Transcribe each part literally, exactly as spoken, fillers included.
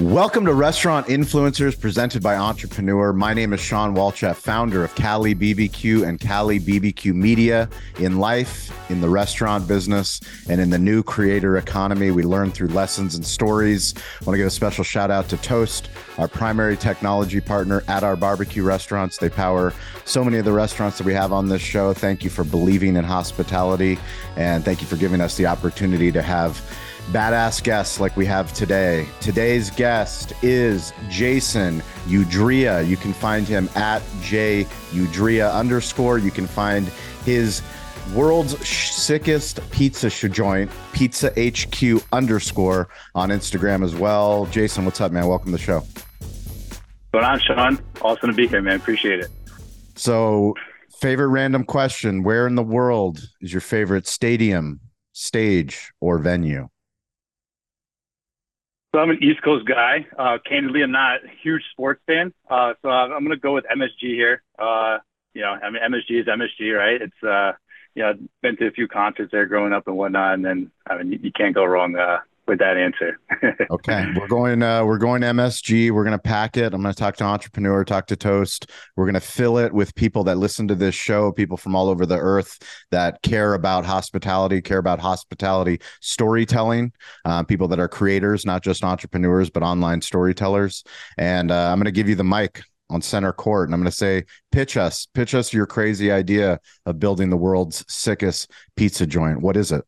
Welcome to Restaurant Influencers, presented by Entrepreneur. My name is Sean Walchat, founder of Cali B B Q and Cali B B Q Media. In life, in the restaurant business, and in the new creator economy, we learn through lessons and stories. I want to give a special shout out to Toast, our primary technology partner at our barbecue restaurants. They power so many of the restaurants that we have on this show. Thank you for believing in hospitality, and thank you for giving us the opportunity to have badass guests like we have today. Today's guest is Jason Udrija. You can find him at Jay Udrija underscore. You can find his world's sickest pizza joint, Pizza H Q underscore, on Instagram as well. Jason, what's up, man? Welcome to the show. What's going on, Sean? Awesome to be here, man. Appreciate it. So, favorite random question: where in the world is your favorite stadium, stage, or venue? So I'm an East Coast guy. Uh, candidly, I'm not a huge sports fan. Uh, so I'm going to go with M S G here. Uh, you know, I mean, M S G is M S G, right? It's, uh, you know, I've been to a few concerts there growing up and whatnot. And then, I mean, you, you can't go wrong uh, with that answer. Okay. We're going, uh, we're going M S G. We're going to pack it. I'm going to talk to Entrepreneur, talk to Toast. We're going to fill it with people that listen to this show, people from all over the earth that care about hospitality, care about hospitality storytelling, uh, people that are creators, not just entrepreneurs, but online storytellers. And uh, I'm going to give you the mic on center court. And I'm going to say, pitch us, pitch us your crazy idea of building the world's sickest pizza joint. What is it?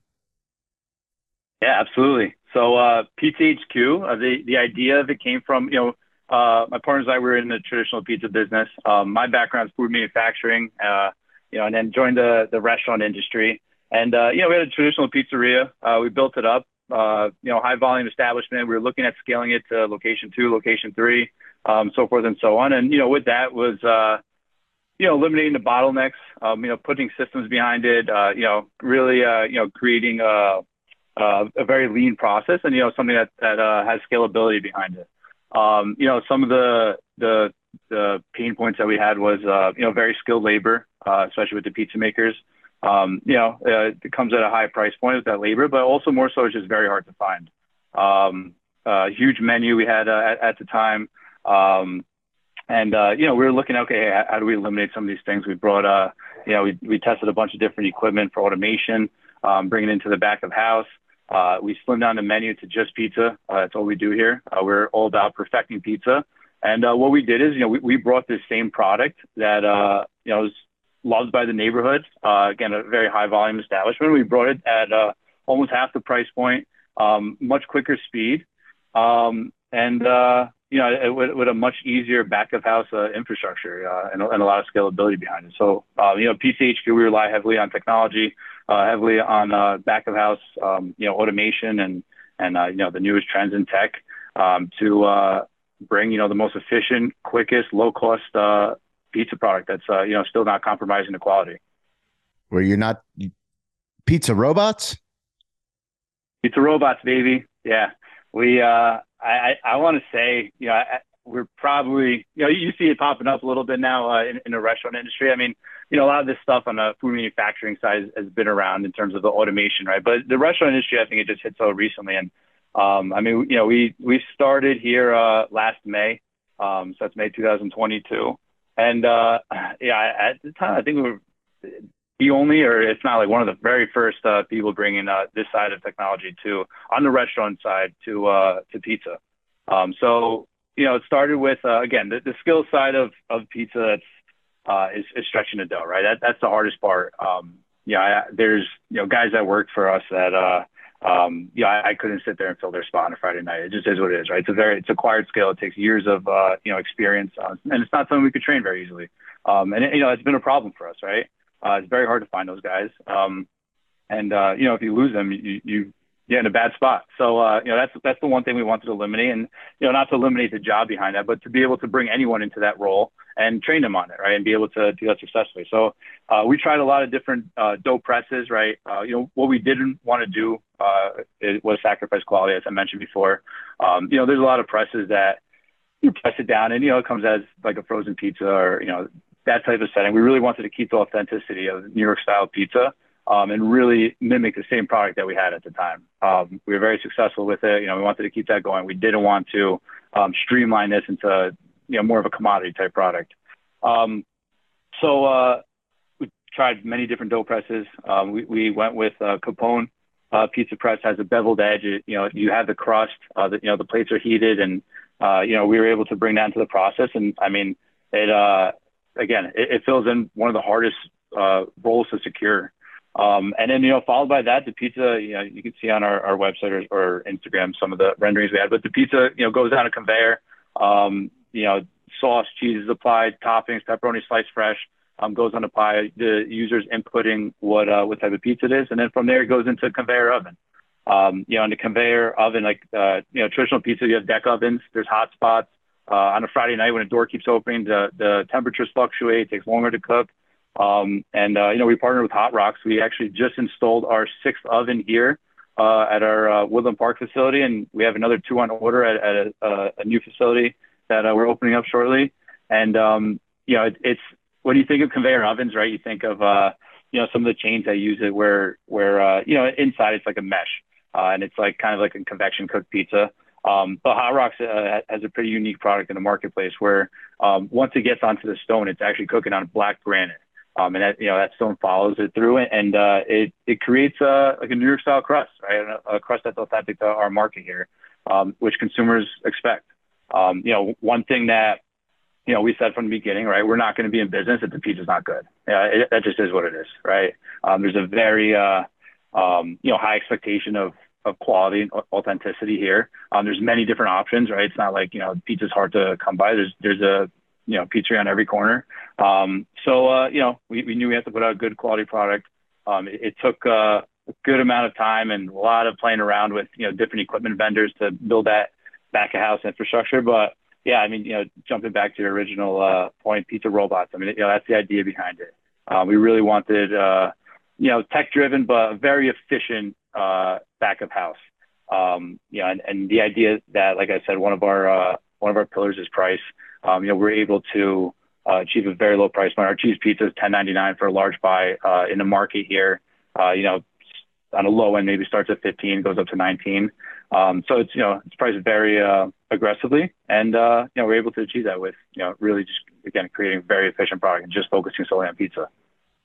Yeah, absolutely. So uh, Pizza H Q, uh, the, the idea of it came from, you know, uh, my partners and I were in the traditional pizza business. Um, my background is food manufacturing, uh, you know, and then joined the, the restaurant industry. And, uh, you know, we had a traditional pizzeria. Uh, we built it up, uh, you know, high volume establishment. We were looking at scaling it to location two, location three, um, so forth and so on. And, you know, with that was, uh, you know, eliminating the bottlenecks, um, you know, putting systems behind it, uh, you know, really, uh, you know, creating a, Uh, a very lean process and, you know, something that, that uh, has scalability behind it. Um, you know, some of the, the the pain points that we had was, uh, you know, very skilled labor, uh, especially with the pizza makers. Um, you know, uh, it comes at a high price point with that labor, but also more so it's just very hard to find. Um, uh, huge menu we had uh, at, at the time. Um, and, uh, you know, we were looking, okay, how, how do we eliminate some of these things? We brought, uh, you know, we, we tested a bunch of different equipment for automation, um, bringing it into the back of house. Uh, we slimmed down the menu to just pizza. Uh, that's all we do here. Uh, we're all about perfecting pizza. And uh, what we did is, you know, we, we brought this same product that, uh, you know, is loved by the neighborhood. Uh, again, a very high volume establishment. We brought it at uh, almost half the price point, um, much quicker speed. Um, and, uh, you know, it, with, with a much easier back of house uh, infrastructure uh, and, and a lot of scalability behind it. So, uh, you know, Pizza H Q, we rely heavily on technology. Uh, heavily on uh, back of house, um, you know, automation and and uh, you know the newest trends in tech um, to uh, bring you know the most efficient, quickest, low cost uh, pizza product that's uh, you know still not compromising the quality. Where you're not pizza robots? Pizza robots, baby. Yeah, we. Uh, I I, I want to say you know I, we're probably you know you see it popping up a little bit now uh, in, in the restaurant industry. I mean. You know, a lot of this stuff on the food manufacturing side has been around in terms of the automation, right? But the restaurant industry, I think it just hit so recently. And, um, I mean, you know, we, we started here uh, last May. Um, so that's May two thousand twenty-two. And, uh, yeah, at the time, I think we were the only, or if not like one of the very first uh, people bringing uh, this side of technology to, on the restaurant side to, uh, to pizza. Um, so, you know, it started with, uh, again, the, the skill side of, of pizza that's, Uh, is, is stretching the dough, right? That, that's the hardest part. Um, you know, I, there's, you know, guys that worked for us that, uh, um, you know, I, I couldn't sit there and fill their spot on a Friday night. It just is what it is, right? It's a very, it's acquired skill. It takes years of, uh, you know, experience uh, and it's not something we could train very easily. Um, and, it, you know, it's been a problem for us, right? Uh, it's very hard to find those guys. Um, and, uh, you know, if you lose them, you, you, you're in a bad spot. So, uh, you know, that's, that's the one thing we wanted to eliminate and, you know, not to eliminate the job behind that, but to be able to bring anyone into that role and train them on it, right, and be able to do that successfully. So uh, we tried a lot of different uh, dough presses, right? Uh, you know, what we didn't want to do uh, it was sacrifice quality, as I mentioned before. Um, you know, there's a lot of presses that you press it down and, you know, it comes as like a frozen pizza or, you know, that type of setting. We really wanted to keep the authenticity of New York-style pizza um, and really mimic the same product that we had at the time. Um, we were very successful with it. You know, we wanted to keep that going. We didn't want to um, streamline this into, you know, more of a commodity type product. Um, so uh, we tried many different dough presses. Um, we, we went with uh, Capone uh, pizza press. Has a beveled edge. It, you know, you have the crust. Uh, the, you know, the plates are heated, and uh, you know, we were able to bring that into the process. And I mean, it uh, again, it, it fills in one of the hardest uh, roles to secure. Um, and then, you know, followed by that, the pizza, you know, you can see on our, our website or, or Instagram, some of the renderings we had, but the pizza, you know, goes down a conveyor, um, you know, sauce, cheese is applied, toppings, pepperoni, sliced fresh, um, goes on the pie, the user's inputting what, uh, what type of pizza it is. And then from there, it goes into a conveyor oven, um, you know, in the conveyor oven, like, uh, you know, traditional pizza, you have deck ovens, there's hot spots, uh, on a Friday night when a door keeps opening, the, the temperatures fluctuate, takes longer to cook. Um, and, uh, you know, we partnered with Hot Rocks. We actually just installed our sixth oven here uh, at our uh, Woodland Park facility. And we have another two on order at, at a, uh, a new facility that uh, we're opening up shortly. And, um, you know, it, it's when you think of conveyor ovens, right, you think of, uh, you know, some of the chains that use it where, where uh, you know, inside it's like a mesh uh, and it's like kind of like a convection cooked pizza. Um, but Hot Rocks uh, has a pretty unique product in the marketplace where um, once it gets onto the stone, it's actually cooking on black granite. Um, and that, you know, that stone follows it through and, and uh, it, it creates a, like a New York style crust, right? A, a crust that's authentic to our market here, um, which consumers expect. Um, you know, one thing that, you know, we said from the beginning, right? We're not going to be in business if the pizza's not good. Yeah, it, that just is what it is, right? Um, there's a very, uh, um, you know, high expectation of, of quality and authenticity here. Um, there's many different options, right? It's not like, you know, pizza's hard to come by. There's, there's a, you know, pizzeria on every corner. Um, so, uh, you know, we, we knew we had to put out a good quality product. Um, it, it took uh, a good amount of time and a lot of playing around with, you know, different equipment vendors to build that back of house infrastructure. But yeah, I mean, you know, jumping back to your original uh, point, pizza robots. I mean, you know, that's the idea behind it. Uh, we really wanted, uh, you know, tech driven, but very efficient uh, back of house. Um, you know, and, and the idea that, like I said, one of our, uh, one of our pillars is price. Um, you know, we're able to uh, achieve a very low price point. Our cheese pizza is ten ninety-nine for a large buy uh, in the market here. Uh, you know, on a low end, maybe starts at fifteen, goes up to nineteen. Um, so it's, you know, it's priced very uh, aggressively. And, uh, you know, we're able to achieve that with, you know, really just, again, creating a very efficient product and just focusing solely on pizza.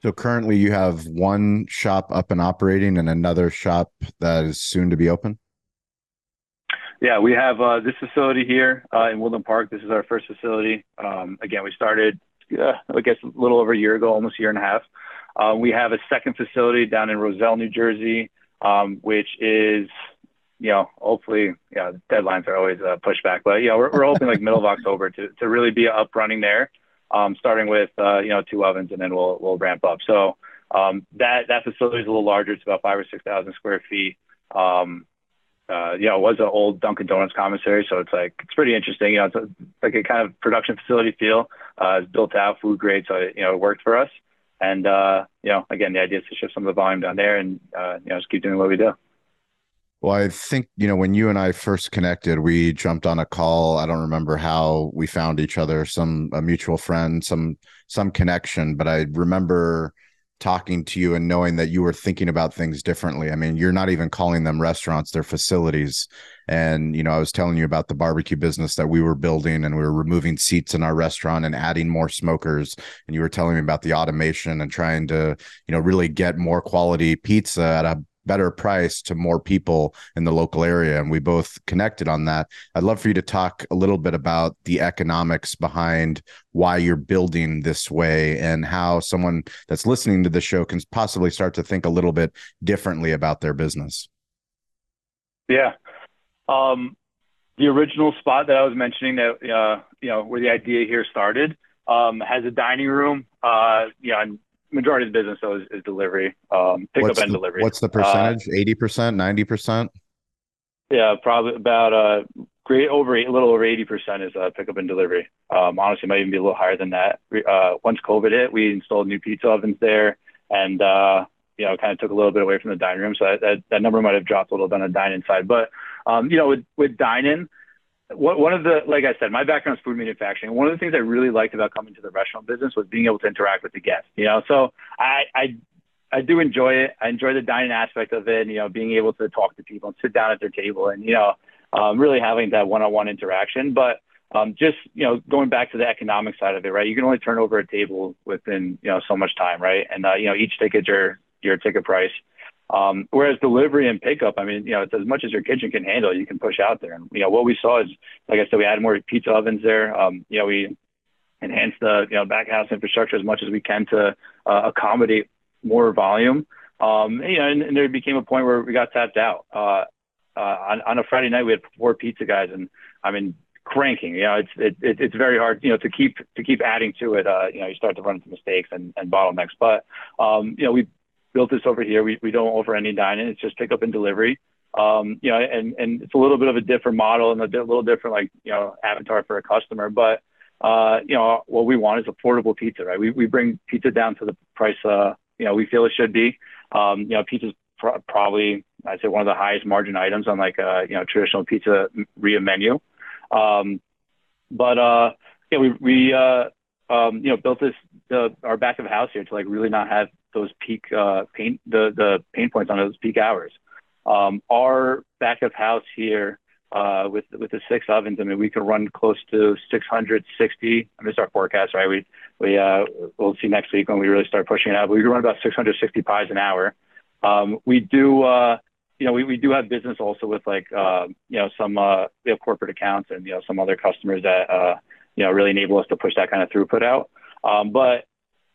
So currently you have one shop up and operating and another shop that is soon to be open? Yeah, we have uh, this facility here uh, in Woodland Park. This is our first facility. Um, again, we started, uh, I guess, a little over a year ago, almost a year and a half. Uh, we have a second facility down in Roselle, New Jersey, um, which is, you know, hopefully, yeah, deadlines are always uh, pushed back. But, yeah, we're, we're hoping like middle of October to, to really be up running there, um, starting with, uh, you know, two ovens, and then we'll we'll ramp up. So um, that, that facility is a little larger. It's about five or six thousand square feet. Um Uh, you know, it was an old Dunkin' Donuts commissary, so it's like, it's pretty interesting. You know, it's a, like a kind of production facility feel. Uh, it's built out, food grade, so, it, you know, it worked for us. And, uh, you know, again, the idea is to shift some of the volume down there and, uh, you know, just keep doing what we do. Well, I think, you know, when you and I first connected, we jumped on a call. I don't remember how we found each other, some a mutual friend, some some connection, but I remember talking to you and knowing that you were thinking about things differently. I mean, you're not even calling them restaurants, they're facilities. And, you know, I was telling you about the barbecue business that we were building, and we were removing seats in our restaurant and adding more smokers. And you were telling me about the automation and trying to, you know, really get more quality pizza at a better price to more people in the local area. And we both connected on that. I'd love for you to talk a little bit about the economics behind why you're building this way and how someone that's listening to the show can possibly start to think a little bit differently about their business. Yeah. Um, the original spot that I was mentioning that, uh, you know, where the idea here started, um, has a dining room, uh, you know, and majority of the business though is, is delivery, um, pickup and delivery. What's the percentage? Eighty percent, ninety percent? Yeah, probably about uh, great over a little over eighty percent is uh, pickup and delivery. Um, honestly, it might even be a little higher than that. Uh, once COVID hit, we installed new pizza ovens there, and uh, you know, kind of took a little bit away from the dining room, so that that, that number might have dropped a little bit on the dine-in side. But um, you know, with with dine-in, one of the, like I said, my background is food manufacturing. One of the things I really liked about coming to the restaurant business was being able to interact with the guests, you know? So I, I, I do enjoy it. I enjoy the dining aspect of it and, you know, being able to talk to people and sit down at their table. And, you know, um, really having that one-on-one interaction. But um, just, you know, going back to the economic side of it, right? You can only turn over a table within, you know, so much time, right? And, uh, you know, each ticket's your, your ticket price. Um, whereas delivery and pickup, I mean, you know, it's as much as your kitchen can handle, you can push out there. And, you know, what we saw is, like I said, we added more pizza ovens there. Um, you know, we enhanced the, you know, back house infrastructure as much as we can to uh, accommodate more volume. Um, and, you know, and, and there became a point where we got tapped out. Uh, uh, on, on a Friday night, we had four pizza guys, and I mean, cranking. You know, it's it, it, it's very hard, you know, to keep to keep adding to it. Uh, you know, you start to run into mistakes and, and bottlenecks. But um, you know, we built this over here. We we don't offer any dining. It's just pickup and delivery. Um, you know, and and it's a little bit of a different model and a, bit, a little different, like, you know, avatar for a customer, but. Uh, you know, what we want is affordable pizza, right? We we bring pizza down to the price, uh, you know, we feel it should be. Um, you know, pizza's pr- probably, I'd say, one of the highest margin items on, like, a, you know, traditional pizzeria menu. Um, but, uh, yeah, we, we uh, um, you know, built this, uh, our back of house here to, like, really not have those peak uh, pain, the, the pain points on those peak hours. Um, our back of house here, Uh, with with the six ovens, I mean, we could run close to six hundred sixty. I mean, it's our forecast, right? We we uh, we'll see next week when we really start pushing it out. But we can run about six hundred sixty pies an hour. Um, we do, uh, you know, we, we do have business also with, like, uh, you know, some uh, we have corporate accounts and, you know, some other customers that uh, you know, really enable us to push that kind of throughput out. Um, but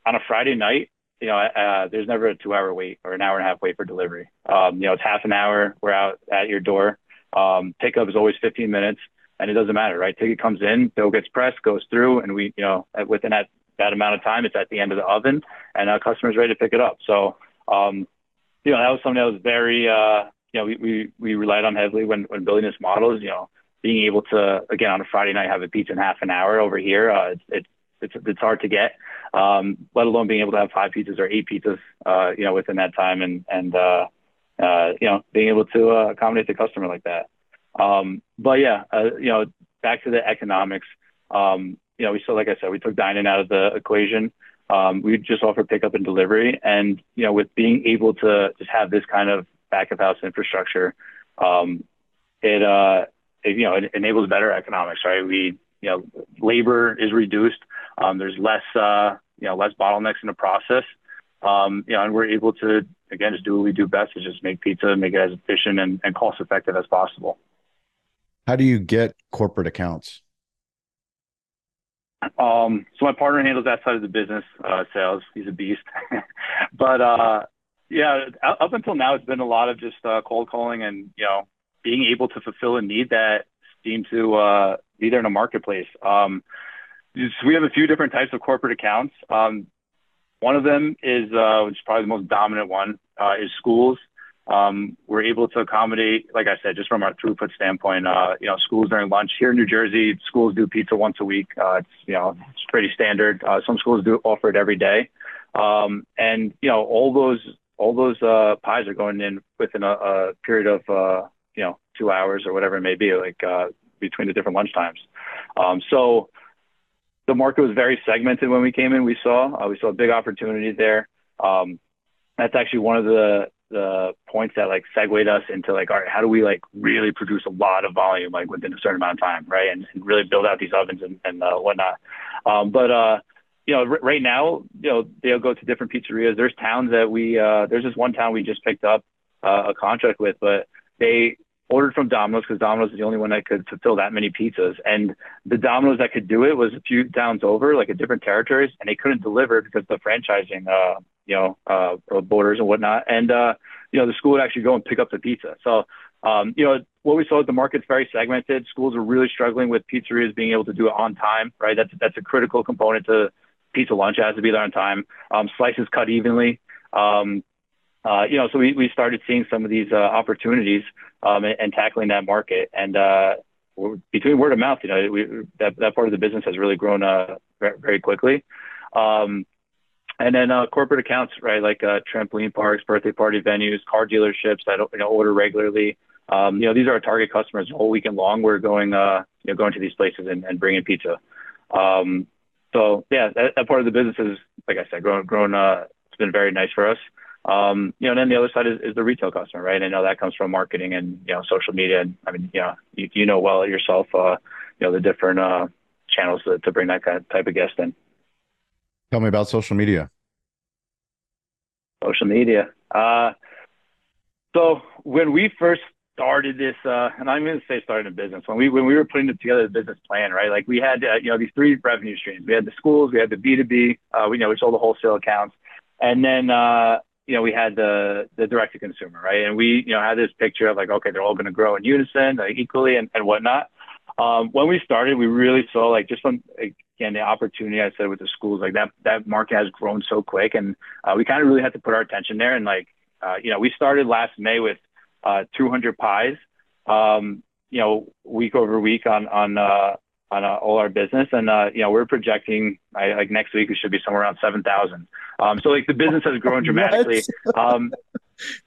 on a Friday night, you know, uh, there's never a two-hour wait or an hour and a half wait for delivery. Um, you know, it's half an hour. We're out at your door. Um, pickup is always fifteen minutes, and it doesn't matter, right? Ticket comes in, dough gets pressed, goes through, and we, you know, within that, that amount of time, it's at the end of the oven, and our customer's ready to pick it up. So, um, you know, that was something that was very, uh, you know, we, we, we relied on heavily when, when building this model is, you know, being able to, again, on a Friday night, have a pizza in half an hour over here. Uh, it's, it's, it's, it's hard to get, um, let alone being able to have five pizzas or eight pizzas, uh, you know, within that time. And, and, uh, Uh, you know, being able to uh, accommodate the customer like that. Um, but yeah, uh, you know, back to the economics, um, you know, we still, like I said, we took dine-in out of the equation. Um, we just offer pickup and delivery. And, you know, with being able to just have this kind of back of house infrastructure, um, it, uh, it, you know, it enables better economics, right? We, you know, labor is reduced. Um, there's less, uh, you know, less bottlenecks in the process. Um, you know, and we're able to, again, just do what we do best, is just make pizza, make it as efficient and, and cost effective as possible. How do you get corporate accounts? Um, so my partner handles that side of the business, uh, sales. He's a beast. But uh, yeah, up until now, it's been a lot of just uh, cold calling and, you know, being able to fulfill a need that seemed to uh, be there in a marketplace. Um, so we have a few different types of corporate accounts. Um, One of them is, uh, which is probably the most dominant one, uh, is schools. Um, we're able to accommodate, like I said, just from our throughput standpoint, uh, you know, schools during lunch. Here in New Jersey, schools do pizza once a week. Uh, it's, you know, it's pretty standard. Uh, some schools do offer it every day. Um, and, you know, all those, all those, uh, pies are going in within a, a period of, uh, you know, two hours or whatever it may be, like, uh, between the different lunch times. Um, so, the market was very segmented when we came in. We saw uh, we saw a big opportunity there. Um, that's actually one of the the points that, like, segued us into, like, all right, how do we, like, really produce a lot of volume, like, within a certain amount of time, right? And, and really build out these ovens and, and uh, whatnot. Um, but uh, you know, r- right now, you know, they'll go to different pizzerias. There's towns that we uh, there's this one town we just picked up uh, a contract with, but they ordered from Domino's because Domino's is the only one that could fulfill that many pizzas. And the Domino's that could do it was a few towns over, like, in different territories, and they couldn't deliver because the franchising, uh, you know, uh, borders and whatnot. And, uh, you know, the school would actually go and pick up the pizza. So, um, you know, what we saw is the market's very segmented. Schools are really struggling with pizzerias being able to do it on time, right? That's, that's a critical component to pizza lunch. It has to be there on time. Um, slices cut evenly. Um, Uh, you know, so we, we started seeing some of these uh, opportunities um, and, and tackling that market. And uh, between word of mouth, you know, we, that, that part of the business has really grown uh, very quickly. Um, and then uh, corporate accounts, right, like uh, trampoline parks, birthday party venues, car dealerships that, you know, order regularly. Um, you know, these are our target customers all weekend long. We're going, uh, you know, going to these places and, and bringing pizza. Um, so, yeah, that, that part of the business is, like I said, grown, grown uh, it's been very nice for us. Um, you know, and then the other side is, is the retail customer, right? I know that comes from marketing and, you know, social media. And I mean, you know, you, you know well yourself, uh, you know, the different uh, channels to, to bring that kind of type of guest in. Tell me about social media. Social media. Uh, so when we first started this, uh, and I'm going to say started in business, when we when we were putting together the business plan, right? Like we had, uh, you know, these three revenue streams. We had the schools, we had the B two B, uh, we you know we sold the wholesale accounts, and then uh, you know we had the the direct to consumer, right? And we you know had this picture of like, okay, they're all going to grow in unison, like equally, and and whatnot. Um, when we started, we really saw like just on again the opportunity I said with the schools, like that that market has grown so quick, and uh, we kind of really had to put our attention there. And like uh, you know we started last May with Uh, two hundred pies, um, you know, week over week on on uh, on uh, all our business, and uh, you know, we're projecting I, like next week we should be somewhere around seven thousand. Um, so like the business has grown dramatically. Um,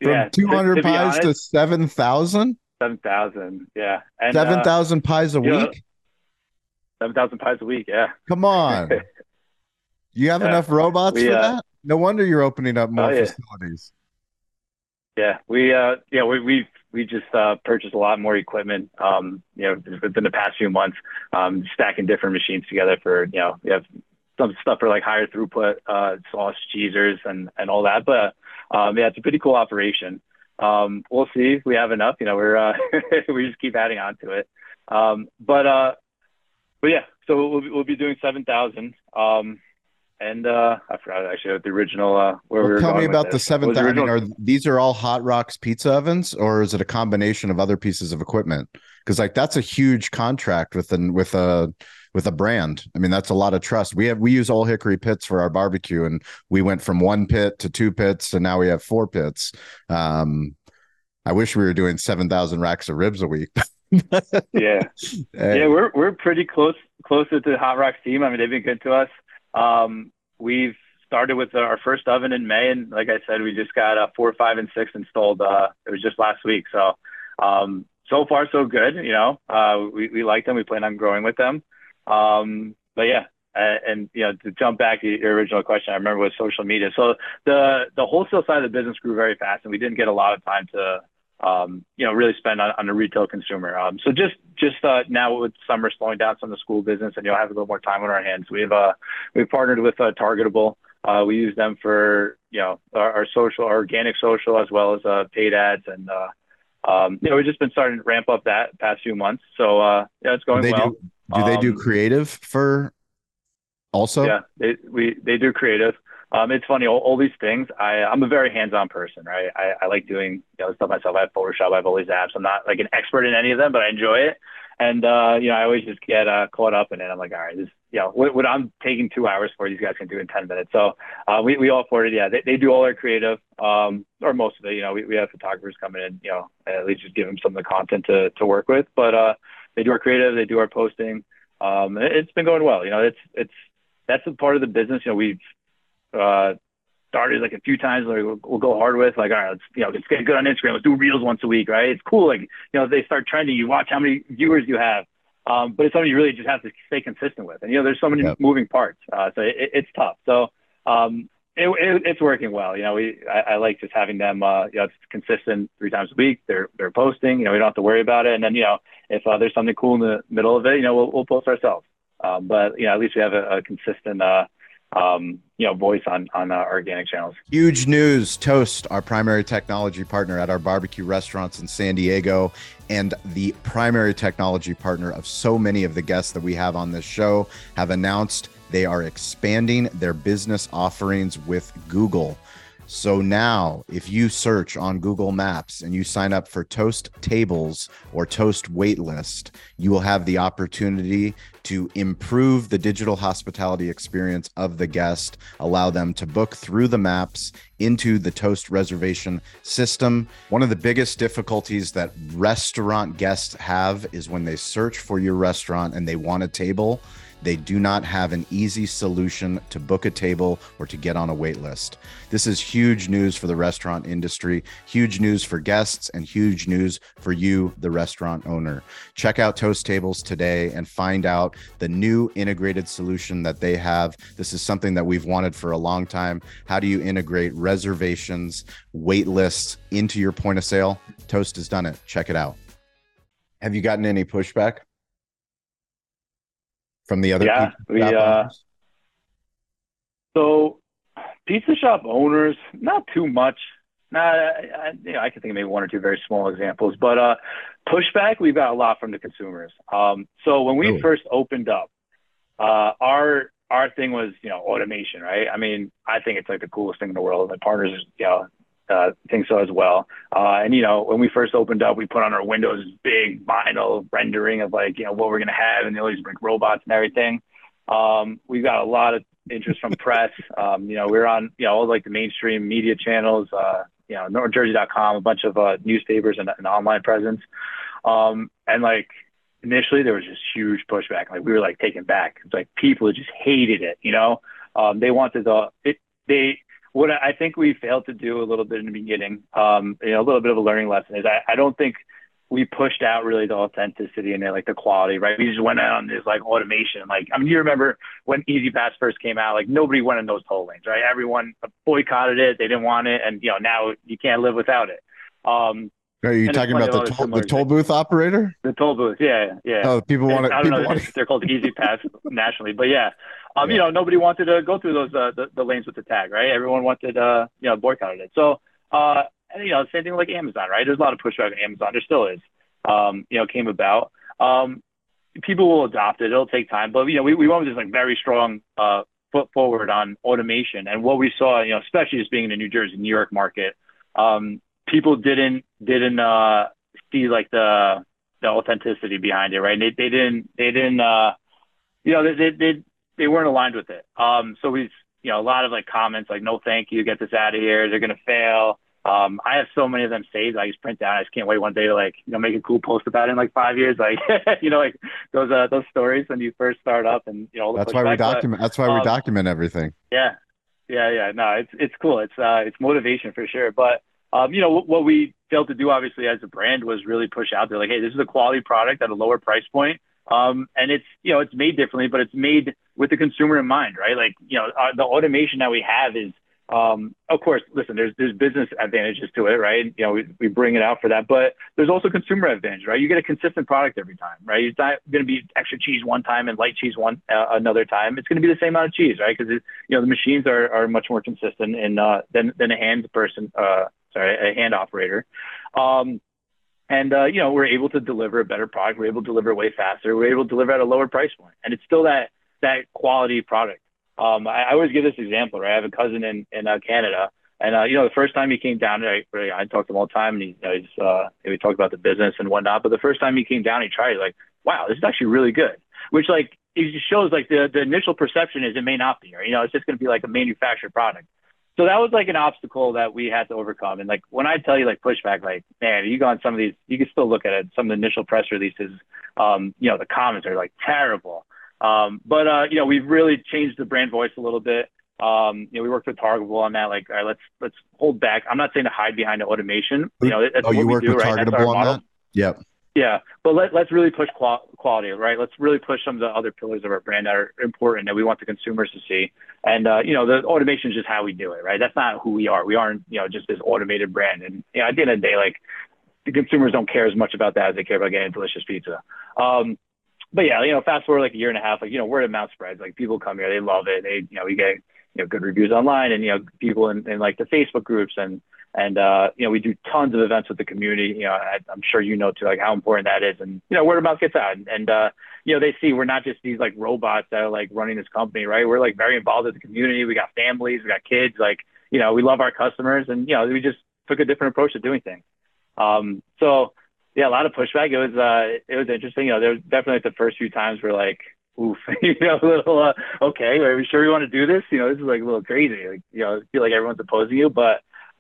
From yeah, two hundred to, to pies honest, to seven thousand. seven thousand, yeah. And seven thousand uh, pies a week. Know, seven thousand pies a week, yeah. Come on, you have yeah. enough robots we, for uh, that? No wonder you're opening up more oh, yeah. facilities. Yeah, we uh, yeah we we we just uh, purchased a lot more equipment. Um, you know, within the past few months, um, stacking different machines together for you know we have some stuff for like higher throughput uh, sauce, cheesers, and and all that. But um, yeah, it's a pretty cool operation. Um, we'll see if we have enough. You know, we're uh, we just keep adding on to it. Um, but uh, but yeah, so we'll be, we'll be doing seven thousand. Um, And uh, I forgot actually what the original uh, where well, we were tell going me about the seventh. I mean, are these are all Hot Rocks pizza ovens, or is it a combination of other pieces of equipment? Because like that's a huge contract with an with a with a brand. I mean, that's a lot of trust. We have we use Old Hickory pits for our barbecue, and we went from one pit to two pits, and now we have four pits. Um, I wish we were doing seven thousand racks of ribs a week. yeah, hey. yeah, we're we're pretty close closer to the Hot Rocks team. I mean, they've been good to us. Um, we've started with our first oven in May. And like I said, we just got uh, four, five, and six installed. Uh, it was just last week. So, um, so far so good, you know, uh, we, we like them. We plan on growing with them. Um, but yeah. And, and, you know, to jump back to your original question, I remember was social media. So the, the wholesale side of the business grew very fast and we didn't get a lot of time to, um, you know, really spend on, on the retail consumer. Um, so just, just, uh, now with summer slowing down some of the school business and you'll have a little more time on our hands. We've, uh, we've partnered with uh, Targetable. Uh, we use them for, you know, our, our social, our organic social, as well as, uh, paid ads. And, uh, um, you know, we've just been starting to ramp up that past few months. So, uh, yeah, it's going well. Do, do they um, do creative for also? Yeah, they, we, they do creative. Um, it's funny, all, all these things, I, I'm a very hands-on person, right? I, I like doing you know, stuff myself. I have Photoshop, I have all these apps. I'm not like an expert in any of them, but I enjoy it. And, uh, you know, I always just get uh, caught up in it. I'm like, all right, this, you know, what, what I'm taking two hours for, these guys can do in ten minutes. So uh, we, we all forwarded, yeah, they, they do all our creative, um, or most of it. You know, we, we have photographers coming in, you know, at least just give them some of the content to, to work with. But uh, they do our creative, they do our posting. Um, it, it's been going well. You know, it's, it's, that's a part of the business, you know, we've, uh started like a few times like we'll, we'll go hard with like all right let's you know let's get good on Instagram, let's do reels once a week, right? It's cool, like you know they start trending, you watch how many viewers you have, um but it's something you really just have to stay consistent with, and you know there's so many yep. moving parts, uh so it, it's tough. So um it, it, it's working well. you know we I, I like just having them uh you know it's consistent three times a week, they're they're posting, you know we don't have to worry about it. And then you know if uh, there's something cool in the middle of it, you know we'll, we'll post ourselves, um but you know at least we have a, a consistent uh um you know voice on on uh, organic channels. Huge news. Toast, our primary technology partner at our barbecue restaurants in San Diego and the primary technology partner of so many of the guests that we have on this show, have announced they are expanding their business offerings with Google. So now if you search on Google Maps and you sign up for Toast Tables or Toast Waitlist, you will have the opportunity to improve the digital hospitality experience of the guest, allow them to book through the maps into the Toast reservation system. One of the biggest difficulties that restaurant guests have is when they search for your restaurant and they want a table, they do not have an easy solution to book a table or to get on a wait list. This is huge news for the restaurant industry, huge news for guests, and huge news for you, the restaurant owner. Check out Toast Tables today and find out the new integrated solution that they have. This is something that we've wanted for a long time. How do you integrate restaurant reservations, wait lists into your point of sale. Toast has done it. Check it out. Have you gotten any pushback from the other yeah, pizza shop we, uh, owners? So pizza shop owners, not too much. Nah, I, you know, I can think of maybe one or two very small examples, but uh, pushback, we've got a lot from the consumers. Um, so when we oh. first opened up, uh, our our thing was, you know, automation, right? I mean, I think it's like the coolest thing in the world. My partners, you know, uh, think so as well. Uh, and, you know, when we first opened up, we put on our windows big vinyl rendering of like, you know, what we're going to have, and they always bring robots and everything. Um, we've got a lot of interest from press. Um, you know, we're on, you know, all like the mainstream media channels, uh, you know, North Jersey dot com, a bunch of uh, newspapers and an online presence. Um, and like initially there was just huge pushback. Like we were like taken back. It's like people just hated it, you know? Um, they wanted the, it, they, what I think we failed to do a little bit in the beginning, um, you know, a little bit of a learning lesson is I, I don't think we pushed out really the authenticity and like the quality, right? We just went out on this like automation. Like, I mean, you remember when E-ZPass first came out, like nobody went in those toll lanes, right? Everyone boycotted it. They didn't want it. And, you know, now you can't live without it. Um, Are you talking about the toll, the toll booth operator? The toll booth. Yeah. Yeah. Oh, people want it. I don't know. They're called E-ZPass nationally, but yeah. Um, yeah. You know, nobody wanted to go through those, uh, the, the lanes with the tag, right? Everyone wanted, uh, you know, boycotted it. So, uh, and, you know, same thing like Amazon, right? There's a lot of pushback on Amazon. There still is, um, you know, came about. Um, people will adopt it. It'll take time. But, you know, we, we went with this, like, very strong uh, foot forward on automation. And what we saw, you know, especially just being in the New Jersey, New York market, um, people didn't didn't uh, see, like, the the authenticity behind it, right? And they, they didn't, they didn't uh, you know, they, they, they weren't aligned with it. Um, so we, you know, a lot of, like, comments like, no, thank you, get this out of here, they're going to fail. Um, I have so many of them saved. I just print down. I just can't wait one day to like, you know, make a cool post about it in like five years. Like, you know, like those, uh, those stories when you first start up and, you know, that's why we document, that's why we document everything. Yeah. Yeah. Yeah. No, it's, it's cool. It's, uh, it's motivation for sure. But, um, you know, w- what we failed to do obviously as a brand was really push out there. Like, hey, this is a quality product at a lower price point. Um, and it's, you know, it's made differently, but it's made with the consumer in mind, right? Like, you know, uh, the automation that we have is, Um, of course, listen, there's, there's business advantages to it, right? You know, we, we bring it out for that, but there's also consumer advantage, right? You get a consistent product every time, right? It's not going to be extra cheese one time and light cheese one, uh, another time. It's going to be the same amount of cheese, right? Cause it, you know, the machines are, are much more consistent in, uh, than, than a hand person, uh, sorry, a hand operator. Um, and, uh, you know, we're able to deliver a better product. We're able to deliver way faster. We're able to deliver at a lower price point. And it's still that, that quality product. Um, I, I always give this example, right? I have a cousin in, in uh, Canada, and, uh, you know, the first time he came down, I, I talked to him all the time, and he, you know, he's, uh, we talked about the business and whatnot, but the first time he came down, he tried it, like, wow, this is actually really good, which, like, it just shows, like, the, the initial perception is it may not be, or, you know, it's just going to be, like, a manufactured product. So that was, like, an obstacle that we had to overcome, and, like, when I tell you, like, pushback, like, man, you go on some of these, you can still look at it, some of the initial press releases, um, you know, the comments are, like, terrible. Um, but, uh, you know, we've really changed the brand voice a little bit. Um, you know, we worked with Targetable on that. Like, all right, let's, let's hold back. I'm not saying to hide behind the automation. You know, that's oh, what you we work do, with right? Targetable that's our on model. That? Yep. Yeah. But let, let's really push qual- quality, right? Let's really push some of the other pillars of our brand that are important that we want the consumers to see. And, uh, you know, the automation is just how we do it, right? That's not who we are. We aren't, you know, just this automated brand. And, you know, at the end of the day, like, the consumers don't care as much about that as they care about getting delicious pizza. Um, But yeah, you know, fast forward like a year and a half, like, you know, word of mouth spreads, like people come here, they love it. They, you know, we get, you know, good reviews online and, you know, people in, in like the Facebook groups and, and, uh, you know, we do tons of events with the community. You know, I, I'm sure, you know, too, like how important that is. And, you know, word of mouth gets out and, and uh, you know, they see we're not just these like robots that are like running this company, right? We're like very involved with the community. We got families, we got kids, like, you know, we love our customers and, you know, we just took a different approach to doing things. Um, so, Yeah, a lot of pushback. It was uh, it was interesting. You know, there was definitely like, the first few times we're like, oof, you know, a little uh, okay. Are we sure we want to do this? You know, this is like a little crazy. Like, you know, I feel like everyone's opposing you, but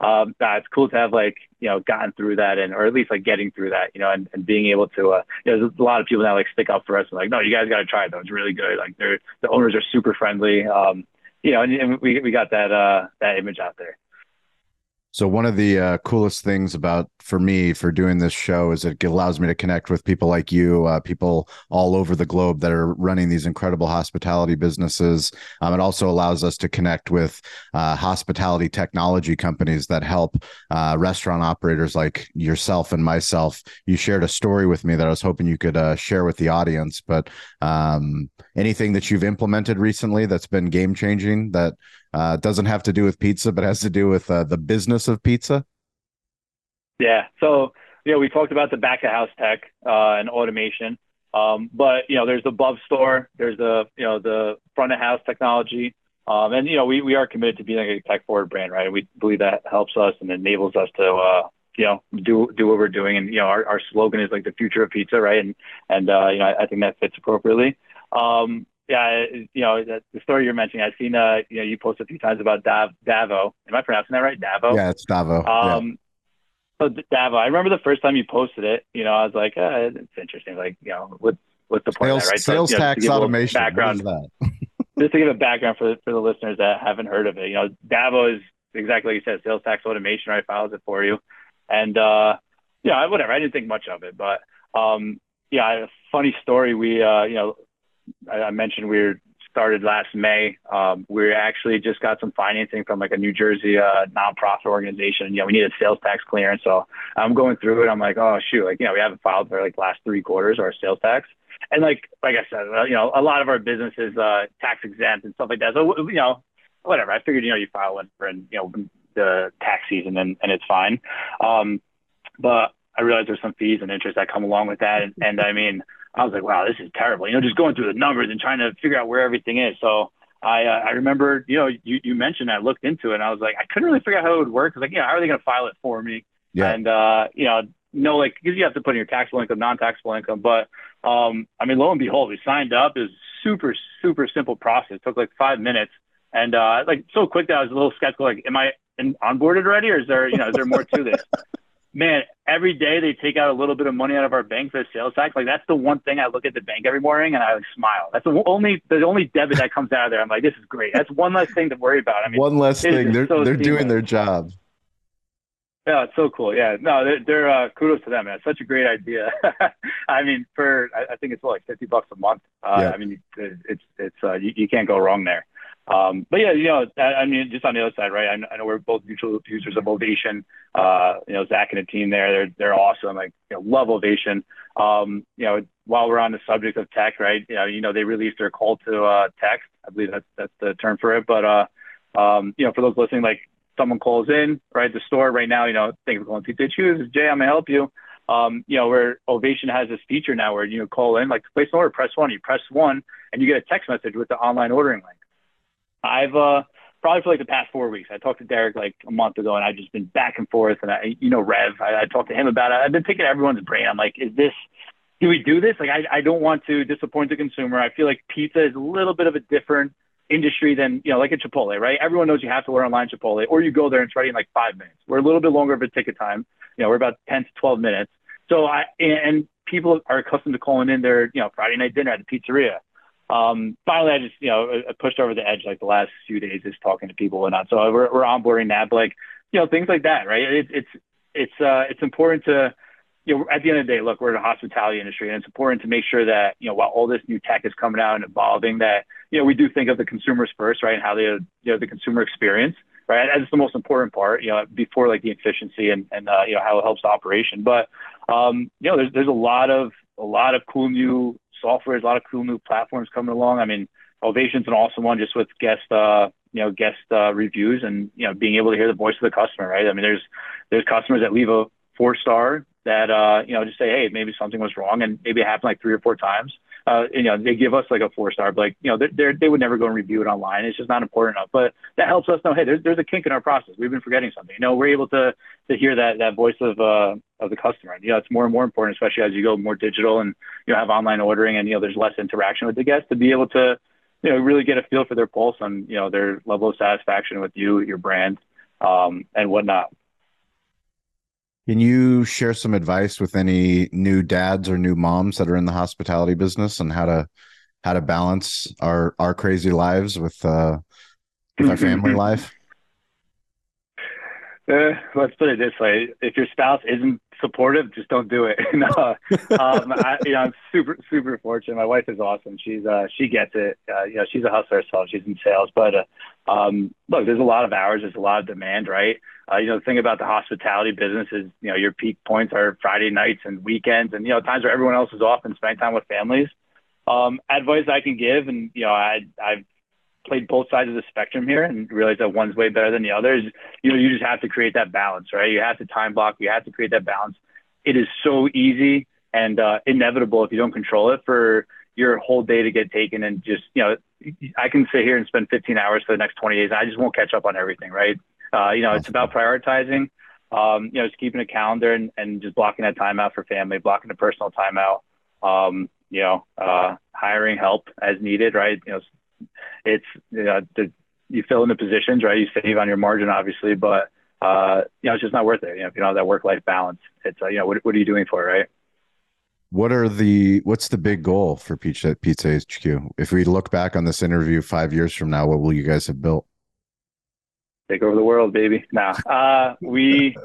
um, nah, it's cool to have like, you know, gotten through that, and or at least like getting through that, you know, and, and being able to. Uh, you know, there's a lot of people that like stick up for us and like, no, you guys got to try it though. It's really good. Like, they're the owners are super friendly. Um, you know, and, and we we got that uh, that image out there. So one of the uh, coolest things about for me for doing this show is it allows me to connect with people like you, uh, people all over the globe that are running these incredible hospitality businesses. Um, it also allows us to connect with uh, hospitality technology companies that help uh, restaurant operators like yourself and myself. You shared a story with me that I was hoping you could uh, share with the audience, but um, anything that you've implemented recently that's been game changing that Uh, doesn't have to do with pizza, but has to do with uh, the business of pizza? Yeah. So, you know, we talked about the back of house tech uh, and automation, um, but, you know, there's the above store, there's the, you know, the front of house technology. Um, and, you know, we, we are committed to being like a tech forward brand, right? We believe that helps us and enables us to, uh, you know, do, do what we're doing. And, you know, our, our slogan is like the future of pizza. Right. And, and, uh, you know, I, I think that fits appropriately. Um, Yeah, you know, the story you're mentioning, I've seen, uh, you know, you post a few times about Dav- DAVO. Am I pronouncing that right? DAVO? Yeah, it's DAVO. Um, yeah. So DAVO, I remember the first time you posted it, you know, I was like, uh, it's interesting. Like, you know, what, what's the point sales, of that, right? Sales so, you know, tax automation. Background, what is that? Just to give a background for, for the listeners that haven't heard of it, you know, DAVO is exactly like you said, sales tax automation, right? Files it for you. And, uh, you know, whatever, I didn't think much of it, but, um, yeah, a funny story. We, uh, you know, I mentioned we started last May. Um, we actually just got some financing from like a New Jersey uh, nonprofit organization. You know, we needed sales tax clearance. So I'm going through it. I'm like, oh, shoot. Like, you know, we haven't filed for like last three quarters our sales tax. And like, like I said, you know, a lot of our business is uh, tax exempt and stuff like that. So, you know, whatever. I figured, you know, you file one for, you know, the tax season and, and it's fine. Um, but I realized there's some fees and interest that come along with that. And, and I mean, I was like, wow, this is terrible. You know, just going through the numbers and trying to figure out where everything is. So I uh, I remember, you know, you, you mentioned, I looked into it and I was like, I couldn't really figure out how it would work. Like, you know, how are they going to file it for me? Yeah. And, uh, you know, no, like, because you have to put in your taxable income, non-taxable income. But, um, I mean, lo and behold, we signed up. It was super, super simple process. It took like five minutes. And, uh, like, so quick that I was a little skeptical. Like, am I onboarded already? Or is there, you know, is there more to this? Man, every day they take out a little bit of money out of our bank for the sales tax. Like, that's the one thing I look at the bank every morning and I like, smile. That's the only the only debit that comes out of there. I'm like, this is great. That's one less thing to worry about. I mean, one less thing. They're so they're seamless. Doing their job. Yeah, it's so cool. Yeah, no, they're, they're uh, kudos to them. Man. It's such a great idea. I mean, for I, I think it's like fifty bucks a month. Uh, yeah. I mean, it's it's uh, you, you can't go wrong there. Um, but yeah, you know, I, I mean, just on the other side, right? I, I know we're both mutual users of Ovation. Uh, you know, Zach and the team there, they're, they're awesome. Like, you know, love Ovation. Um, you know, while we're on the subject of tech, right? You know, you know, they released their call to, uh, text. I believe that's, that's the term for it. But, uh, um, you know, for those listening, like someone calls in, right? The store right now, you know, things are going to teach you. Jay, I'm going to help you. Um, you know, where Ovation has this feature now where you call in, like place an order, press one, you press one and you get a text message with the online ordering link. I've uh, probably for like the past four weeks, I talked to Derek like a month ago and I've just been back and forth and I, you know, Rev, I, I talked to him about it. I've been picking everyone's brain. I'm like, is this, do we do this? Like, I, I don't want to disappoint the consumer. I feel like pizza is a little bit of a different industry than, you know, like a Chipotle, right? Everyone knows you have to order online Chipotle or you go there and it's ready in like five minutes. We're a little bit longer of a ticket time. You know, we're about ten to twelve minutes. So I, and people are accustomed to calling in their, you know, Friday night dinner at the pizzeria. Um, finally, I just, you know, I pushed over the edge like the last few days, just talking to people and whatnot. So we're, we're onboarding that, but like, you know, things like that, right? It, it's, it's, uh, it's important to, you know, at the end of the day, look, we're in the hospitality industry and it's important to make sure that, you know, while all this new tech is coming out and evolving that, you know, we do think of the consumers first, right? And how they, you know, the consumer experience, right? That's the most important part, you know, before like the efficiency and, and, uh, you know, how it helps the operation. But, um, you know, there's, there's a lot of, a lot of cool new software, there's a lot of cool new platforms coming along. I mean, Ovation's an awesome one just with guest, uh, you know, guest uh, reviews and, you know, being able to hear the voice of the customer, right? I mean, there's there's customers that leave a four star that, uh, you know, just say, hey, maybe something was wrong and maybe it happened like three or four times. Uh, and, you know, they give us like a four star, but like, you know, they're, they're, they would never go and review it online. It's just not important enough. But that helps us know, hey, there's, there's a kink in our process. We've been forgetting something. You know, we're able to to hear that that voice of uh, of the customer. And, you know, it's more and more important, especially as you go more digital and, you know, have online ordering and, you know, there's less interaction with the guests to be able to, you know, really get a feel for their pulse on, you know, their level of satisfaction with you, your brand, um, and whatnot. Can you share some advice with any new dads or new moms that are in the hospitality business on how to how to balance our, our crazy lives with, uh, with our family life? Uh, let's put it this way: if your spouse isn't supportive, just don't do it. no, um, I, you know, I'm super, super fortunate. My wife is awesome. She's, uh, she gets it. Uh, you know, she's a hustler herself. She's in sales, but uh, um, look, there's a lot of hours. There's a lot of demand, right? Uh, you know, the thing about the hospitality business is, you know, your peak points are Friday nights and weekends, and you know, times where everyone else is off and spending time with families. Um, advice I can give, and you know, I, I've. played both sides of the spectrum here and realized that one's way better than the other. You know, you just have to create that balance, right? You have to time block. You have to create that balance. It is so easy and uh, inevitable if you don't control it for your whole day to get taken. And just, you know, I can sit here and spend fifteen hours for the next twenty days. And I just won't catch up on everything, right? Uh, you know, it's about prioritizing, um, you know, just keeping a calendar and, and just blocking that time out for family, blocking the personal time out, um, you know, uh, hiring help as needed, right? You know, it's you, know, the, you fill in the positions, right? You save on your margin, obviously, but uh, you know, it's just not worth it. You know, if you don't have that work-life balance, it's uh, you know, what, what are you doing for it, right? What are the what's the big goal for Pizza Pizza H Q? If we look back on this interview five years from now, what will you guys have built? Take over the world, baby! Nah, uh, we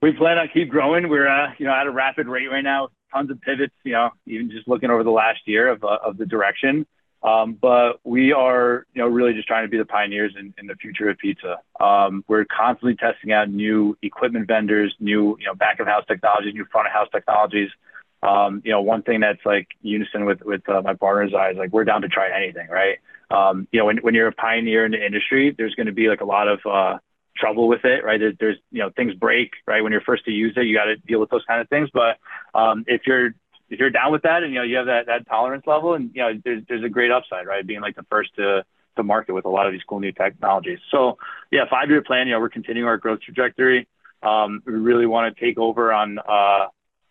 we plan on keep growing. We're uh, you know at a rapid rate right now. Tons of pivots. You know, even just looking over the last year of uh, of the direction. Um, but we are, you know, really just trying to be the pioneers in, in the future of pizza. Um, we're constantly testing out new equipment vendors, new, you know, back of house technologies, new front of house technologies. Um, you know, one thing that's like unison with, with uh, my partner's eyes, like we're down to try anything, right? Um, you know, when, when you're a pioneer in the industry, there's going to be like a lot of, uh, trouble with it, right? There's, there's, you know, things break, right? When you're first to use it, you got to deal with those kind of things. But, um, if you're, if you're down with that and, you know, you have that, that tolerance level and, you know, there's, there's a great upside, right? Being like the first to, to market with a lot of these cool new technologies. So yeah, five-year plan, you know, we're continuing our growth trajectory. Um, we really want to take over on, uh,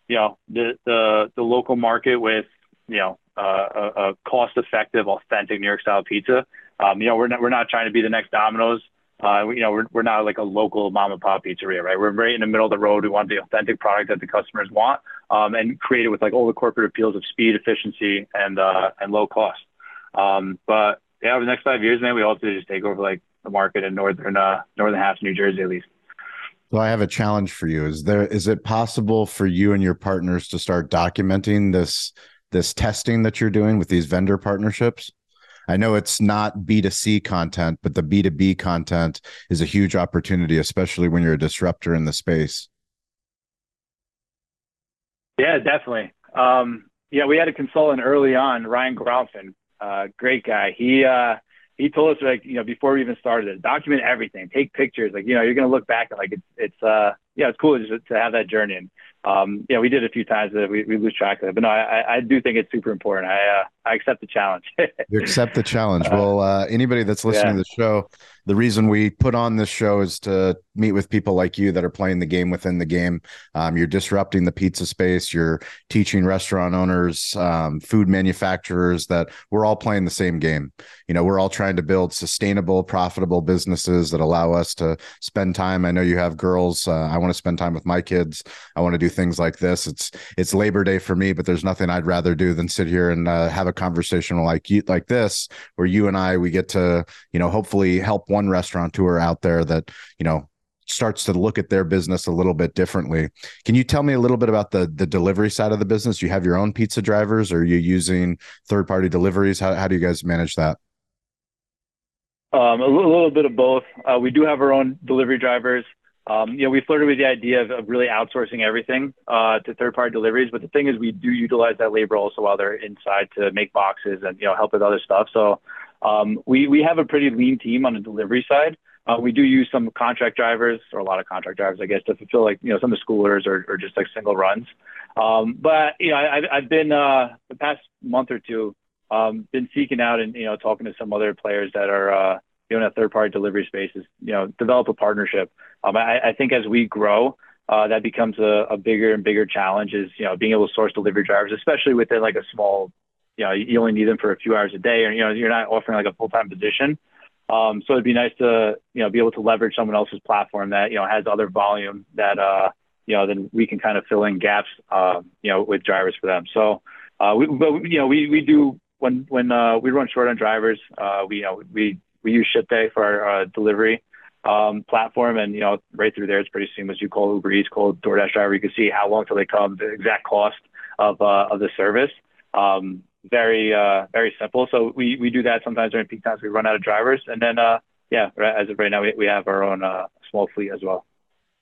you know, the, the, the local market with, you know, uh, a, a cost-effective, authentic New York style pizza. Um, you know, we're not, we're not trying to be the next Domino's. Uh, you know, we're, we're not like a local mom and pop pizzeria, right? We're right in the middle of the road. We want the authentic product that the customers want, um, and create it with like all the corporate appeals of speed, efficiency, and, uh, and low cost. Um, but yeah, over the next five years, man, we hope to just take over like the market in Northern, uh, Northern half of New Jersey, at least. So I have a challenge for you. Is there, is it possible for you and your partners to start documenting this, this testing that you're doing with these vendor partnerships? I know it's not B two C content, but the B two B content is a huge opportunity, especially when you're a disruptor in the space. Yeah, definitely. Um, yeah, we had a consultant early on, Ryan Grauffin, uh, great guy. He uh, he told us, like, you know, before we even started it, document everything, take pictures. Like, you know, you're going to look back and like it's it's uh, yeah, it's cool just to have that journey. And um, yeah, we did a few times that we, we lose track of it, but no, I, I do think it's super important. I, uh, I accept the challenge. You accept the challenge. Well, uh, anybody that's listening yeah. to the show, the reason we put on this show is to meet with people like you that are playing the game within the game. Um, you're disrupting the pizza space. You're teaching restaurant owners, um, food manufacturers that we're all playing the same game. You know, we're all trying to build sustainable, profitable businesses that allow us to spend time. I know you have girls. Uh, I want to spend time with my kids. I want to do things like this. It's it's Labor Day for me, but there's nothing I'd rather do than sit here and uh, have a conversation like you, like this, where you and I, we get to, you know, hopefully help one restaurateur out there that, you know, starts to look at their business a little bit differently. Can you tell me a little bit about the the delivery side of the business? You have your own pizza drivers, or are you using third-party deliveries? How, how do you guys manage that? Um, a little, little bit of both. Uh, we do have our own delivery drivers. Um, you know, we flirted with the idea of, of really outsourcing everything uh, to third-party deliveries, but the thing is, we do utilize that labor also while they're inside to make boxes and, you know, help with other stuff. So um, we we have a pretty lean team on the delivery side. Uh, we do use some contract drivers, or a lot of contract drivers, I guess, to fulfill like, you know, some of the schoolers or, or just like single runs. Um, but you know, I, I've been uh, the past month or two um, been seeking out and, you know, talking to some other players that are. Uh, you know, in a third-party delivery space is, you know, develop a partnership. Um, I, I think as we grow, uh, that becomes a, a bigger and bigger challenge is, you know, being able to source delivery drivers, especially within like a small, you know, you only need them for a few hours a day, or, you know, you're not offering like a full-time position. Um, so it'd be nice to, you know, be able to leverage someone else's platform that, you know, has other volume that, uh, you know, then we can kind of fill in gaps, uh, you know, with drivers for them. So, uh, we, but, you know, we, we do, when, when, uh, we run short on drivers, uh, we, you know, we, we use Shipday for our uh, delivery. um, platform. And, you know, right through there, it's pretty seamless. You call Uber Eats, call DoorDash driver, you can see how long till they come, the exact cost of, uh, of the service. Um, very, uh, very simple. So we, we do that sometimes during peak times. We run out of drivers. And then, uh, yeah, right, as of right now, we, we have our own uh, small fleet as well.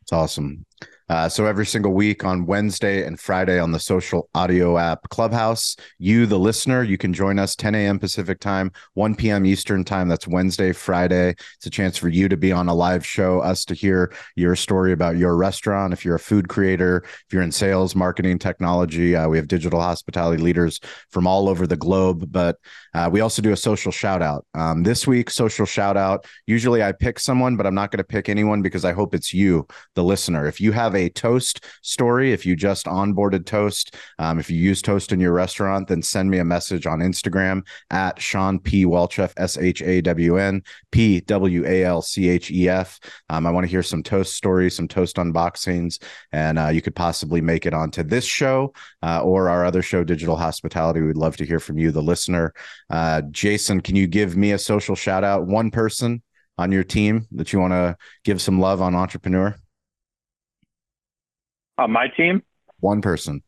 It's awesome. Uh, so every single week on Wednesday and Friday on the social audio app Clubhouse, you, the listener, you can join us ten a.m. Pacific time, one p.m. Eastern time. That's Wednesday, Friday. It's a chance for you to be on a live show, us to hear your story about your restaurant. If you're a food creator, if you're in sales, marketing, technology, uh, we have digital hospitality leaders from all over the globe. But uh, we also do a social shout out. Um, this week, social shout out. Usually I pick someone, but I'm not going to pick anyone because I hope it's you, the listener. If you have a Toast story, if you just onboarded Toast, um, if you use Toast in your restaurant, then send me a message on Instagram at Sean P. Walchef, S H A W N P W A L C H E F. Um, I want to hear some Toast stories, some Toast unboxings, and uh, you could possibly make it onto this show uh, or our other show, Digital Hospitality. We'd love to hear from you, the listener. Uh, Jason, can you give me a social shout out, one person on your team that you want to give some love on Entrepreneur? On my team? One person.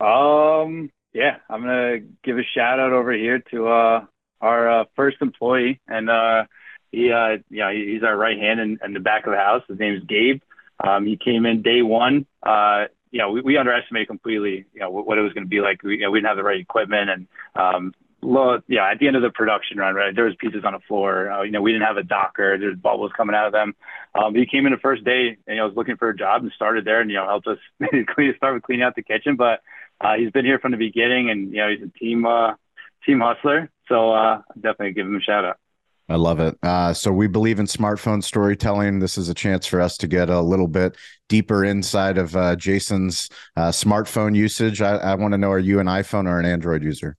Um, yeah, I'm going to give a shout out over here to uh, our uh, first employee. And uh, he, uh, you know, he's our right hand in, in the back of the house. His name is Gabe. Um, he came in day one. Uh, you know, we, we underestimated completely, you know, what, what it was going to be like. We, you know, we didn't have the right equipment. And, um, low, yeah, at the end of the production run, right, there was pizzas on the floor. Uh, you know, we didn't have a docker. There's bubbles coming out of them. Um, he came in the first day, and you know, was looking for a job and started there, and you know, helped us start with cleaning out the kitchen. But uh, he's been here from the beginning, and you know, he's a team uh, team hustler. So uh, definitely give him a shout out. I love it. Uh, so we believe in smartphone storytelling. This is a chance for us to get a little bit deeper inside of uh, Jason's uh, smartphone usage. I, I want to know: are you an iPhone or an Android user?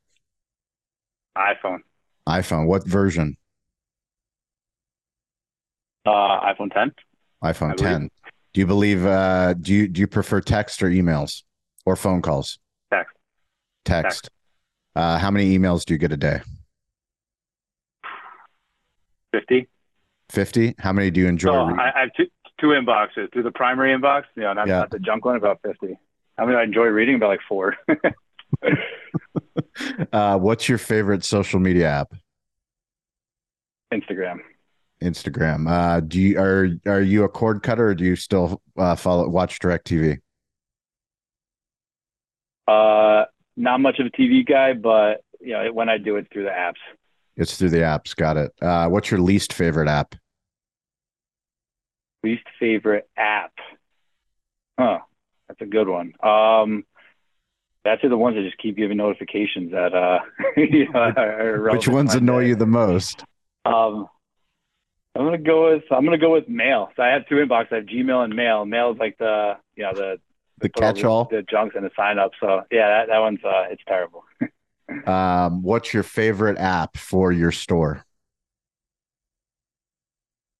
iPhone. iPhone. What version? Uh, iPhone ten. iPhone ten. Do you believe? Uh, do you do you prefer text or emails or phone calls? Text. Text. text. Uh, how many emails do you get a day? Fifty. Fifty. How many do you enjoy? So I, I have two two inboxes. Through the primary inbox, you know, not, yeah. not the junk one. About fifty. How many I enjoy reading? About like four. Uh, what's your favorite social media app? Instagram. Instagram. Uh, do you are are you a cord cutter, or do you still uh, follow watch DirecTV? Uh, not much of a T V guy, but you know, when I do, it's through the apps. It's through the apps. Got it. Uh, what's your least favorite app? Least favorite app. Huh, that's a good one. Um. That's the ones that just keep giving notifications that uh, you know, are relevant. Which ones annoy you the most? Um, I'm gonna go with I'm gonna go with mail. So I have two inboxes. I have Gmail and mail. Mail is like the you know the the, the catch all, the junks, and the sign up. So yeah, that that one's uh, it's terrible. um, what's your favorite app for your store?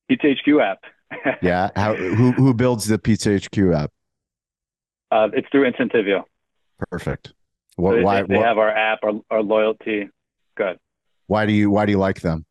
Pizza H Q app. yeah, How, who who builds the Pizza H Q app? Uh, it's through Incentivio. Perfect. What, so they, why they what, have our app, our, our loyalty. Good. Why do you Why do you like them?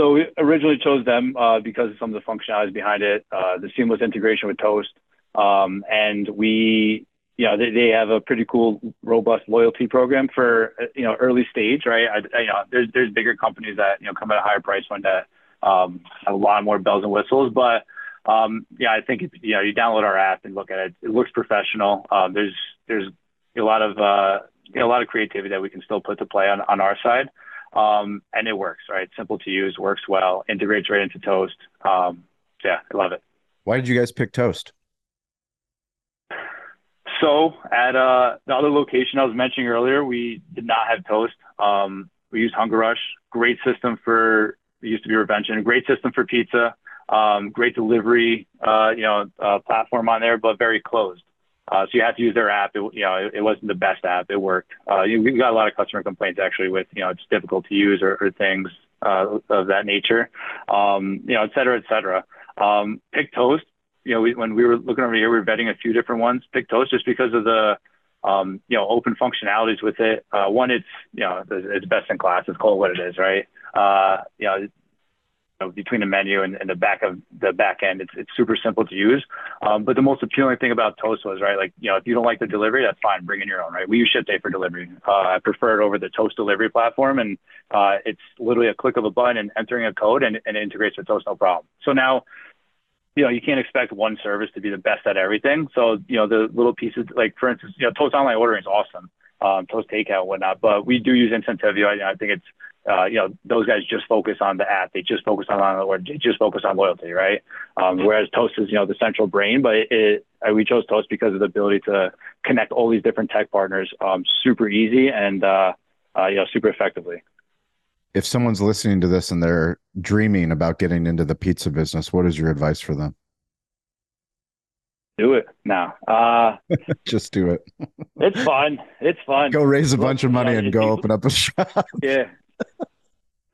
So we originally chose them uh, because of some of the functionalities behind it, uh, the seamless integration with Toast, um, and we, you know, they, they have a pretty cool, robust loyalty program for you know early stage, right? I, I, you know, there's there's bigger companies that you know come at a higher price point that um, have a lot more bells and whistles, but. Um, yeah, I think, you know, you download our app and look at it. It looks professional. Um, there's, there's a lot of, uh, you know, a lot of creativity that we can still put to play on, on our side. Um, and it works, right? Simple to use, works well, integrates right into Toast. Um, yeah, I love it. Why did you guys pick Toast? So at, uh, the other location I was mentioning earlier, we did not have Toast. Um, we used Hunger Rush, great system for, it used to be Revention, great system for pizza. Um, great delivery, uh, you know, uh, platform on there, but very closed. Uh, so you have to use their app. It, you know, it, it wasn't the best app. It worked. Uh, you, we got a lot of customer complaints actually with, you know, it's difficult to use or, or things uh, of that nature, um, you know, et cetera, et cetera. Um, pick Toast. You know, we, when we were looking over here, we were vetting a few different ones. Pick Toast just because of the, um, you know, open functionalities with it. Uh, one, it's, you know, it's best in class. It's called what it is, right? Uh, you know. know, between the menu and, and the back of the back end. It's it's super simple to use. Um, but the most appealing thing about Toast was, right, like, you know, if you don't like the delivery, that's fine. Bring in your own, right? We use Shipday for delivery. Uh, I prefer it over the Toast delivery platform. And uh, it's literally a click of a button and entering a code, and, and it integrates with Toast, no problem. So now, you know, you can't expect one service to be the best at everything. So, you know, the little pieces, like, for instance, you know, Toast online ordering is awesome. Um, Toast takeout and whatnot. But we do use Incentivio. I, I think it's, Uh, you know, those guys just focus on the app. They just focus on, or they just focus on loyalty, right? Um, whereas Toast is, you know, the central brain, but it, it, we chose Toast because of the ability to connect all these different tech partners, um, super easy and, uh, uh, you know, super effectively. If someone's listening to this and they're dreaming about getting into the pizza business, what is your advice for them? Do it now. Uh, just do it. It's fun. It's fun. Go raise a bunch of money yeah, and go open up a shop. Yeah.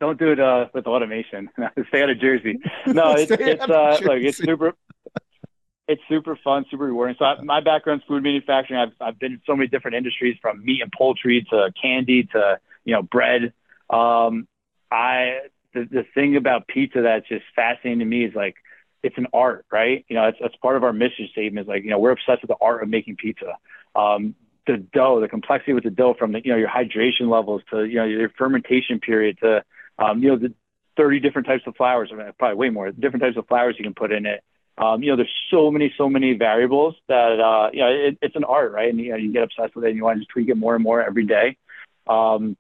Don't do it uh, with automation. Stay out of Jersey. No, it's it's uh, like it's super, it's super fun, super rewarding. So I, my background's food manufacturing. I've I've been in so many different industries, from meat and poultry to candy to, you know, bread. Um, I the, the thing about pizza that's just fascinating to me is, like, it's an art, right? You know, it's that's part of our mission statement is, like, you know, we're obsessed with the art of making pizza. Um, the dough, the complexity with the dough, from the, you know, your hydration levels to, you know, your fermentation period to, um, you know, the thirty different types of flours, I mean, probably way more different types of flours you can put in it. Um, you know, there's so many, so many variables that, uh, you know, it, it's an art, right? And, you know, you get obsessed with it and you want to just tweak it more and more every day. Um,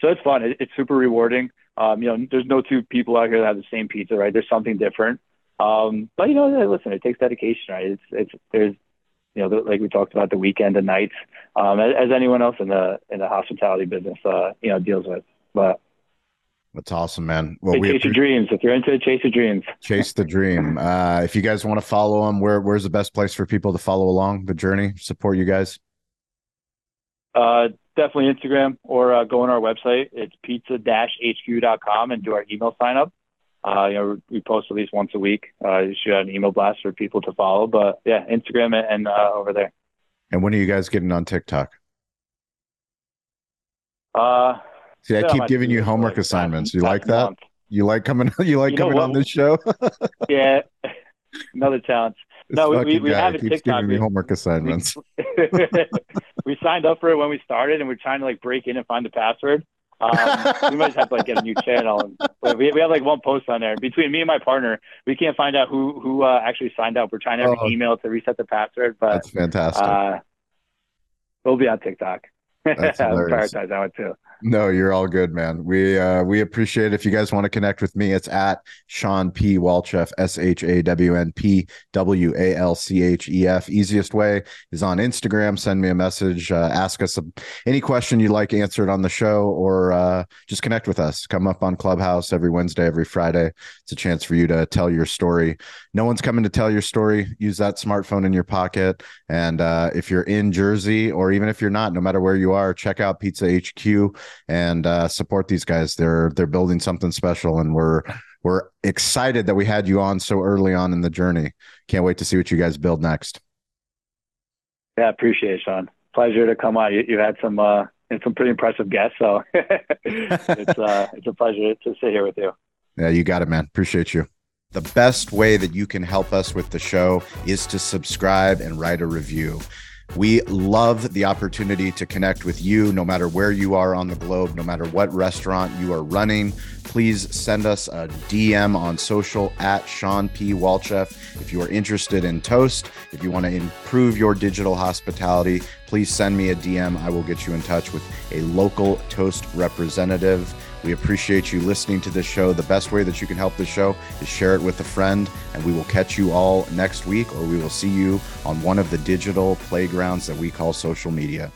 so it's fun. It, it's super rewarding. Um, you know, there's no two people out here that have the same pizza, right? There's something different. Um, but, you know, listen, it takes dedication, right? It's, it's, there's, you know, like we talked about, the weekend and nights, um, as anyone else in the in the hospitality business, uh, you know, deals with. But that's awesome, man. Well, we chase your dreams. If you're into it, chase your dreams. Chase the dream. Uh, if you guys want to follow them, where where's the best place for people to follow along the journey, support you guys? Uh, definitely Instagram, or uh, go on our website. It's pizza dash h q dot com, and do our email sign up. Uh, you know, we post at least once a week. Uh, you should have an email blast for people to follow. But yeah, Instagram and, and uh, over there. And when are you guys getting on TikTok? Uh, See, I yeah, keep I'm giving you homework like, assignments. You like that? Month. You like coming? You like you coming on this show? Yeah, another challenge. This no, we, we, we have a keeps TikTok. Giving me homework assignments. We, we signed up for it when we started, and we're trying to, like, break in and find the password. um, we might have to, like, get a new channel. We we have like one post on there. Between me and my partner, we can't find out who who uh, actually signed up. We're trying to have oh, an email to reset the password. But that's fantastic. Uh, we'll be on TikTok. That's hilarious. Prioritize that one too. No, you're all good, man. We uh, we appreciate it. If you guys want to connect with me, it's at Sean P. Walchef, S H A W N P W A L C H E F. Easiest way is on Instagram. Send me a message. Uh, ask us a, any question you'd like answered on the show, or uh, just connect with us. Come up on Clubhouse every Wednesday, every Friday. It's a chance for you to tell your story. No one's coming to tell your story. Use that smartphone in your pocket. And uh, if you're in Jersey, or even if you're not, no matter where you are, check out Pizza H Q and uh, support these guys. They're they're building something special, and we're we're excited that we had you on so early on in the journey. Can't wait to see what you guys build next. Yeah, appreciate it, Sean. Pleasure to come on. You, you had some uh, and some pretty impressive guests, so it's uh, it's a pleasure to sit here with you. Yeah, you got it, man. Appreciate you. The best way that you can help us with the show is to subscribe and write a review. We love the opportunity to connect with you, no matter where you are on the globe, no matter what restaurant you are running. Please send us a D M on social at Sean P. Walchef. If you are interested in Toast, if you want to improve your digital hospitality, please send me a D M. I will get you in touch with a local Toast representative. We appreciate you listening to this show. The best way that you can help this show is share it with a friend, and we will catch you all next week, or we will see you on one of the digital playgrounds that we call social media.